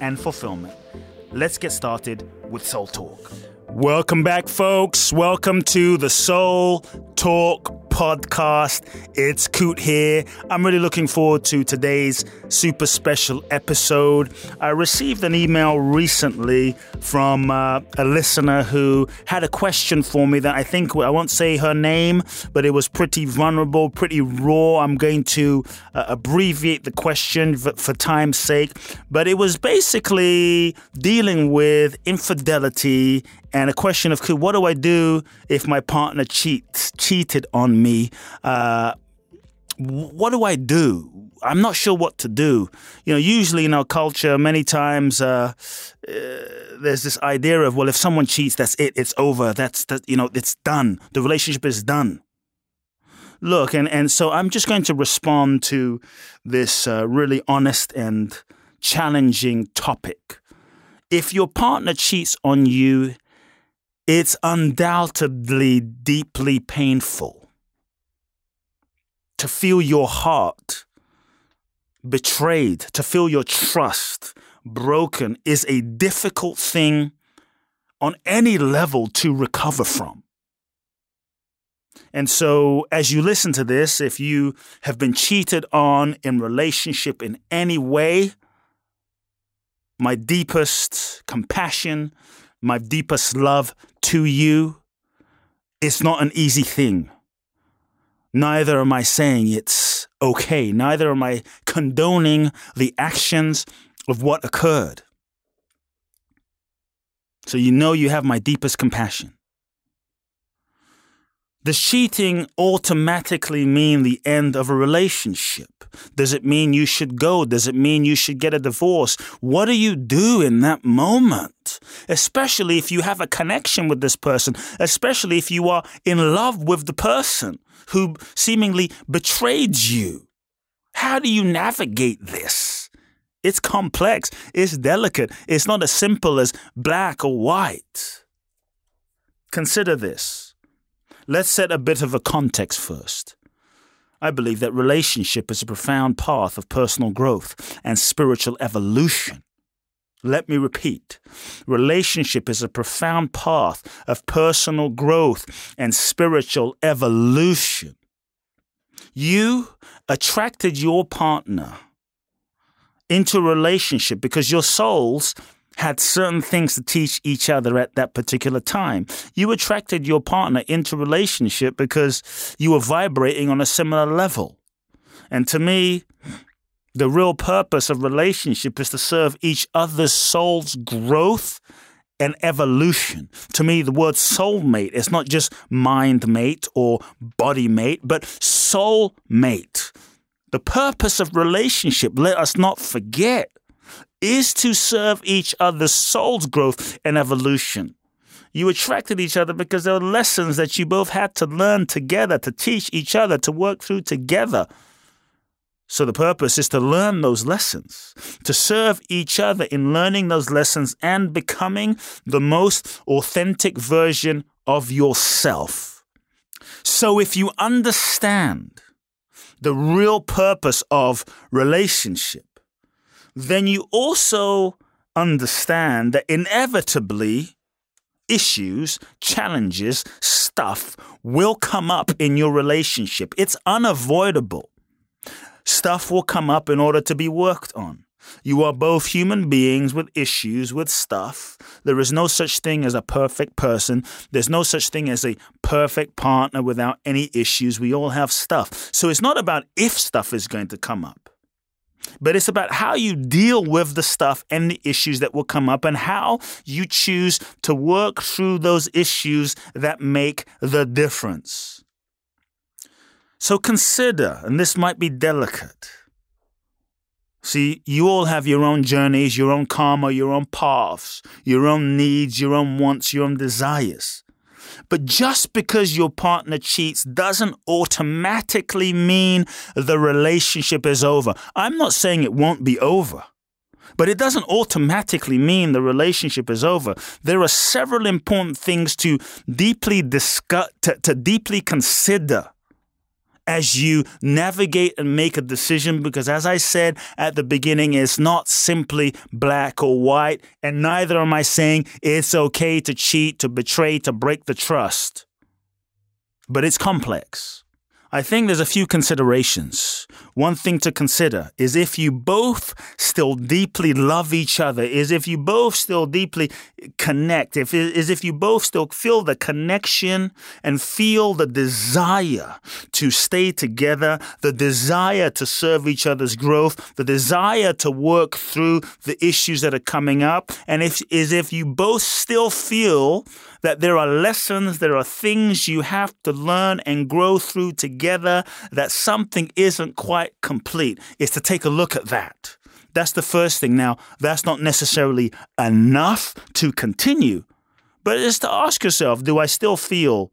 and fulfillment. Let's get started with Soul Talk. Welcome back, folks. Welcome to the Soul Talk podcast. It's Coot here. I'm really looking forward to today's super special episode. I received an email recently from a listener who had a question for me that I won't say her name, but it was pretty vulnerable, pretty raw. I'm going to abbreviate the question for time's sake, but it was basically dealing with infidelity and a question of, what do I do if my partner cheated on me? What do I do? I'm not sure what to do. Usually in our culture, many times there's this idea of, if someone cheats, that's it. It's over. It's done. The relationship is done. Look, and so I'm just going to respond to this really honest and challenging topic. If your partner cheats on you, it's undoubtedly deeply painful to feel your heart betrayed, to feel your trust broken is a difficult thing on any level to recover from. And so as you listen to this, if you have been cheated on in relationship in any way, my deepest compassion, my deepest love to you. It's not an easy thing. Neither am I saying it's okay. Neither am I condoning the actions of what occurred. So you have my deepest compassion. Does cheating automatically mean the end of a relationship? Does it mean you should go? Does it mean you should get a divorce? What do you do in that moment? Especially if you have a connection with this person, especially if you are in love with the person who seemingly betrayed you. How do you navigate this? It's complex. It's delicate. It's not as simple as black or white. Consider this. Let's set a bit of a context first. I believe that relationship is a profound path of personal growth and spiritual evolution. Let me repeat. Relationship is a profound path of personal growth and spiritual evolution. You attracted your partner into a relationship because your souls had certain things to teach each other at that particular time. You attracted your partner into relationship because you were vibrating on a similar level. And to me, the real purpose of relationship is to serve each other's soul's growth and evolution. To me, the word soulmate is not just mind mate or body mate, but soul mate. The purpose of relationship, let us not forget, is to serve each other's soul's growth and evolution. You attracted each other because there were lessons that you both had to learn together, to teach each other, to work through together. So the purpose is to learn those lessons, to serve each other in learning those lessons and becoming the most authentic version of yourself. So if you understand the real purpose of relationship, then you also understand that inevitably issues, challenges, stuff will come up in your relationship. It's unavoidable. Stuff will come up in order to be worked on. You are both human beings with issues, with stuff. There is no such thing as a perfect person. There's no such thing as a perfect partner without any issues. We all have stuff. So it's not about if stuff is going to come up. But it's about how you deal with the stuff and the issues that will come up and how you choose to work through those issues that make the difference. So consider, and this might be delicate. See, you all have your own journeys, your own karma, your own paths, your own needs, your own wants, your own desires. But just because your partner cheats doesn't automatically mean the relationship is over. I'm not saying it won't be over, but it doesn't automatically mean the relationship is over. There are several important things to deeply discuss, to deeply consider as you navigate and make a decision, because as I said at the beginning, it's not simply black or white, and neither am I saying it's okay to cheat, to betray, to break the trust. But it's complex. I think there's a few considerations. One thing to consider is if you both still deeply love each other, is if you both still deeply connect, is if you both still feel the connection and feel the desire to stay together, the desire to serve each other's growth, the desire to work through the issues that are coming up, and if you both still feel that there are lessons, there are things you have to learn and grow through together, that something isn't quite complete, is to take a look at that. That's the first thing. Now, that's not necessarily enough to continue, but it's to ask yourself, do I still feel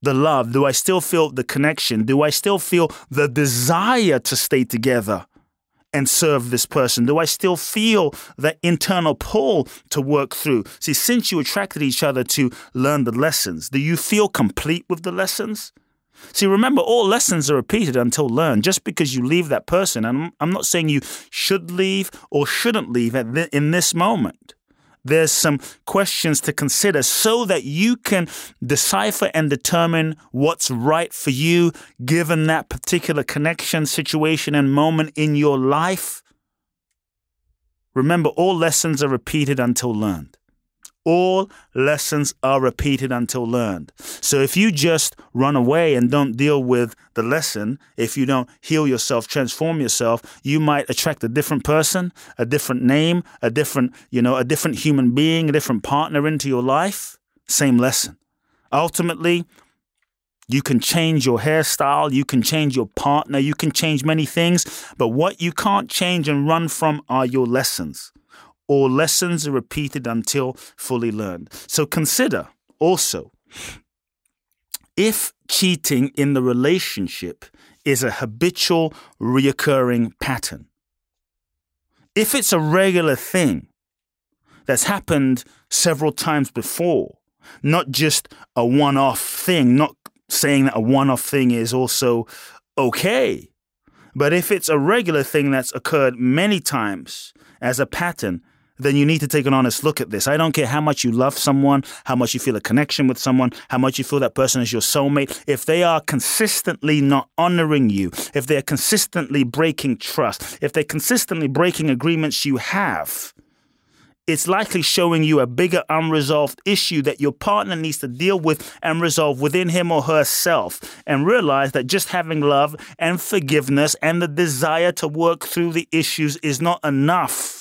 the love? Do I still feel the connection? Do I still feel the desire to stay together and serve this person? Do I still feel that internal pull to work through? See, since you attracted each other to learn the lessons, do you feel complete with the lessons? See, remember, all lessons are repeated until learned. Just because you leave that person, and I'm not saying you should leave or shouldn't leave in this moment. There's some questions to consider so that you can decipher and determine what's right for you given that particular connection, situation, and moment in your life. Remember, all lessons are repeated until learned. All lessons are repeated until learned. So if you just run away and don't deal with the lesson, if you don't heal yourself, transform yourself, you might attract a different person, a different name, a different human being, a different partner into your life. Same lesson. Ultimately, you can change your hairstyle, you can change your partner, you can change many things, but what you can't change and run from are your lessons. All lessons are repeated until fully learned. So consider also, if cheating in the relationship is a habitual, reoccurring pattern, if it's a regular thing that's happened several times before, not just a one-off thing, not saying that a one-off thing is also okay, but if it's a regular thing that's occurred many times as a pattern, then you need to take an honest look at this. I don't care how much you love someone, how much you feel a connection with someone, how much you feel that person is your soulmate. If they are consistently not honoring you, if they're consistently breaking trust, if they're consistently breaking agreements you have, it's likely showing you a bigger unresolved issue that your partner needs to deal with and resolve within him or herself, and realize that just having love and forgiveness and the desire to work through the issues is not enough.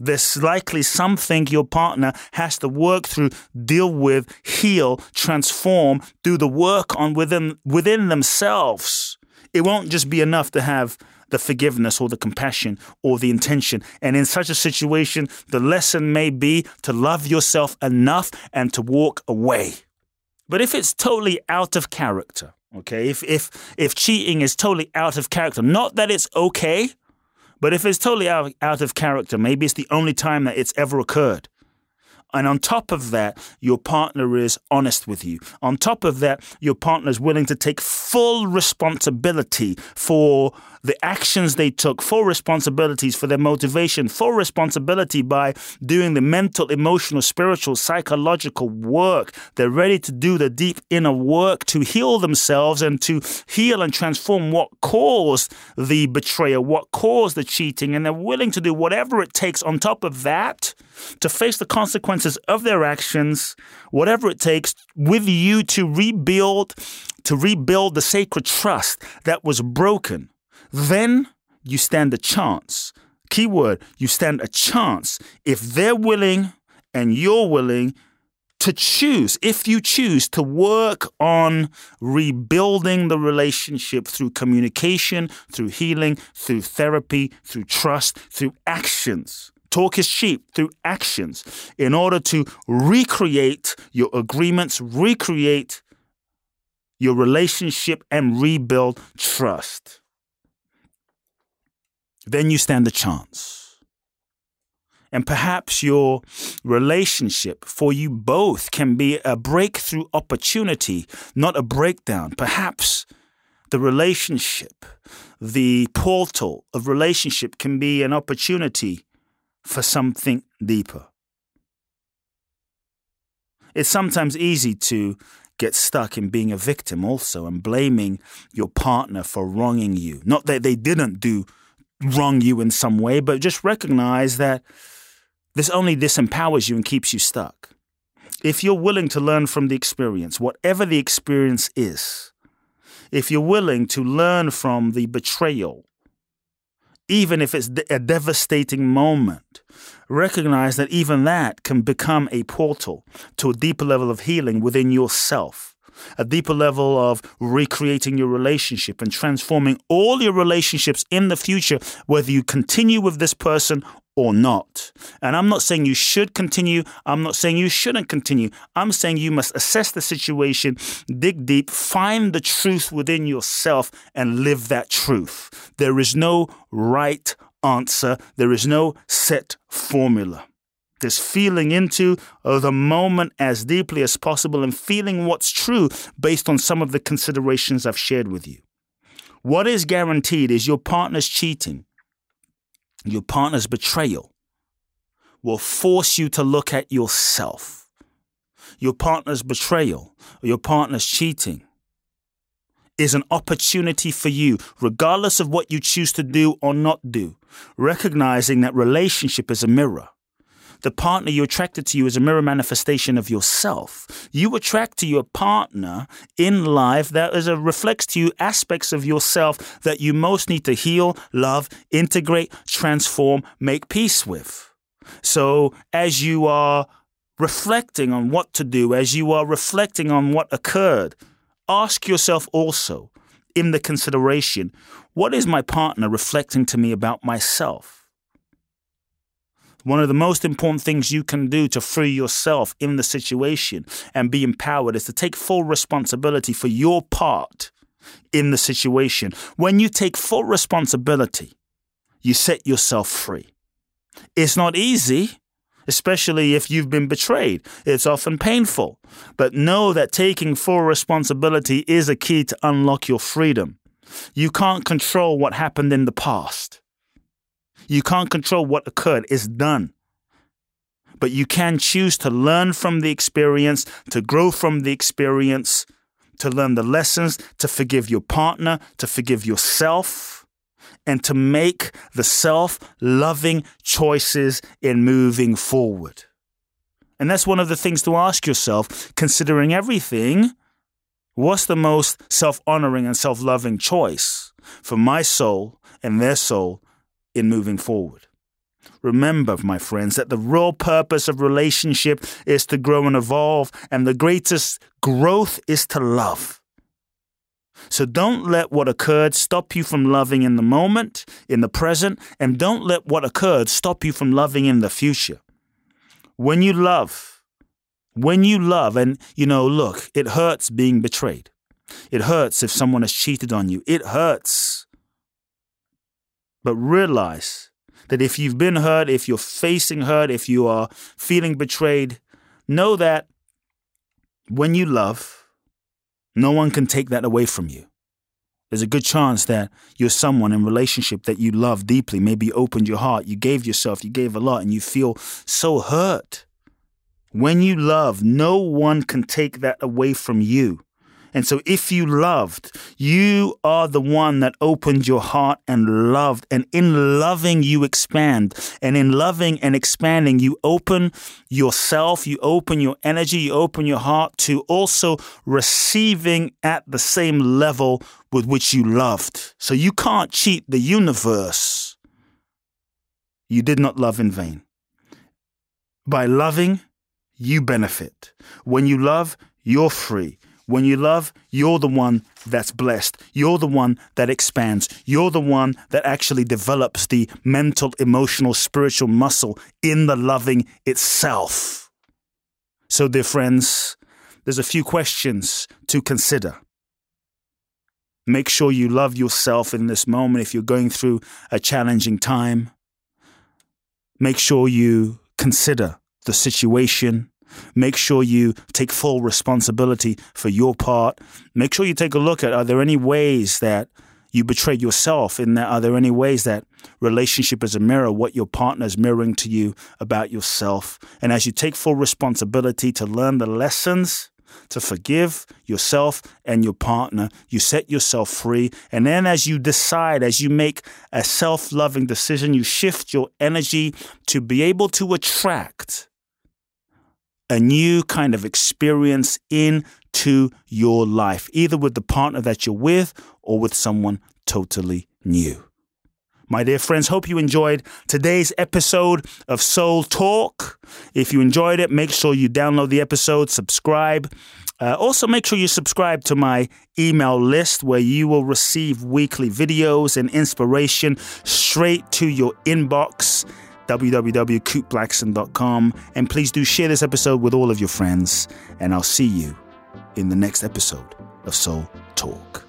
There's likely something your partner has to work through, deal with, heal, transform, do the work on within themselves. It won't just be enough to have the forgiveness or the compassion or the intention. And in such a situation, the lesson may be to love yourself enough and to walk away. But if it's totally out of character, okay, if cheating is totally out of character, not that it's okay, but if it's totally out of character, maybe it's the only time that it's ever occurred. And on top of that, your partner is honest with you. On top of that, your partner is willing to take full responsibility for the actions they took, full responsibilities for their motivation, full responsibility by doing the mental, emotional, spiritual, psychological work. They're ready to do the deep inner work to heal themselves and to heal and transform what caused the betrayal, what caused the cheating. And they're willing to do whatever it takes on top of that to face the consequences of their actions, whatever it takes, with you to rebuild the sacred trust that was broken, then you stand a chance. Keyword, you stand a chance if they're willing and you're willing to choose, if you choose to work on rebuilding the relationship through communication, through healing, through therapy, through trust, through actions. Talk is cheap, through actions, in order to recreate your agreements, recreate your relationship, and rebuild trust. Then you stand a chance. And perhaps your relationship for you both can be a breakthrough opportunity, not a breakdown. Perhaps the relationship, the portal of relationship can be an opportunity for something deeper. It's sometimes easy to get stuck in being a victim also and blaming your partner for wronging you. Not that they didn't wrong you in some way, but just recognize that this only disempowers you and keeps you stuck. If you're willing to learn from the experience, whatever the experience is, if you're willing to learn from the betrayal, even if it's a devastating moment, recognize that even that can become a portal to a deeper level of healing within yourself, a deeper level of recreating your relationship and transforming all your relationships in the future, whether you continue with this person or not. And I'm not saying you should continue. I'm not saying you shouldn't continue. I'm saying you must assess the situation, dig deep, find the truth within yourself, and live that truth. There is no right answer. There is no set formula. This feeling into the moment as deeply as possible and feeling what's true based on some of the considerations I've shared with you. What is guaranteed is your partner's cheating, your partner's betrayal will force you to look at yourself. Your partner's betrayal or your partner's cheating is an opportunity for you, regardless of what you choose to do or not do, recognizing that relationship is a mirror. The partner you attracted to you is a mirror manifestation of yourself. You attract to your partner in life that reflects to you aspects of yourself that you most need to heal, love, integrate, transform, make peace with. So as you are reflecting on what to do, as you are reflecting on what occurred, ask yourself also in the consideration, what is my partner reflecting to me about myself? One of the most important things you can do to free yourself in the situation and be empowered is to take full responsibility for your part in the situation. When you take full responsibility, you set yourself free. It's not easy, especially if you've been betrayed. It's often painful. But know that taking full responsibility is a key to unlock your freedom. You can't control what happened in the past. You can't control what occurred. It's done. But you can choose to learn from the experience, to grow from the experience, to learn the lessons, to forgive your partner, to forgive yourself, and to make the self-loving choices in moving forward. And that's one of the things to ask yourself, considering everything, what's the most self-honoring and self-loving choice for my soul and their soul in moving forward. Remember, my friends, that the real purpose of relationship is to grow and evolve, and the greatest growth is to love. So don't let what occurred stop you from loving in the moment, in the present, and don't let what occurred stop you from loving in the future. When you love, and you know, look, it hurts being betrayed. It hurts if someone has cheated on you. It hurts. But realize that if you've been hurt, if you're facing hurt, if you are feeling betrayed, know that when you love, no one can take that away from you. There's a good chance that you're someone in relationship that you love deeply. Maybe you opened your heart, you gave yourself, you gave a lot, and you feel so hurt. When you love, no one can take that away from you. And so if you loved, you are the one that opened your heart and loved. And in loving, you expand. And in loving and expanding, you open yourself, you open your energy, you open your heart to also receiving at the same level with which you loved. So you can't cheat the universe. You did not love in vain. By loving, you benefit. When you love, you're free. When you love, you're the one that's blessed. You're the one that expands. You're the one that actually develops the mental, emotional, spiritual muscle in the loving itself. So, dear friends, there's a few questions to consider. Make sure you love yourself in this moment if you're going through a challenging time. Make sure you consider the situation. Make sure you take full responsibility for your part. Make sure you take a look at, are there any ways that you betrayed yourself? In that, are there any ways that relationship is a mirror, what your partner is mirroring to you about yourself? And as you take full responsibility to learn the lessons, to forgive yourself and your partner, you set yourself free. And then as you decide, as you make a self-loving decision, you shift your energy to be able to attract a new kind of experience into your life, either with the partner that you're with or with someone totally new. My dear friends, hope you enjoyed today's episode of Soul Talk. If you enjoyed it, make sure you download the episode, subscribe. Also, make sure you subscribe to my email list where you will receive weekly videos and inspiration straight to your inbox, www.cooplaxon.com. And please do share this episode with all of your friends. And I'll see you in the next episode of Soul Talk.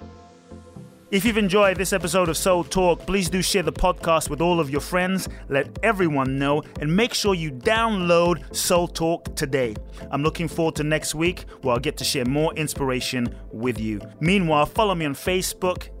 If you've enjoyed this episode of Soul Talk, please do share the podcast with all of your friends. Let everyone know, and make sure you download Soul Talk today. I'm looking forward to next week where I'll get to share more inspiration with you. Meanwhile, follow me on Facebook,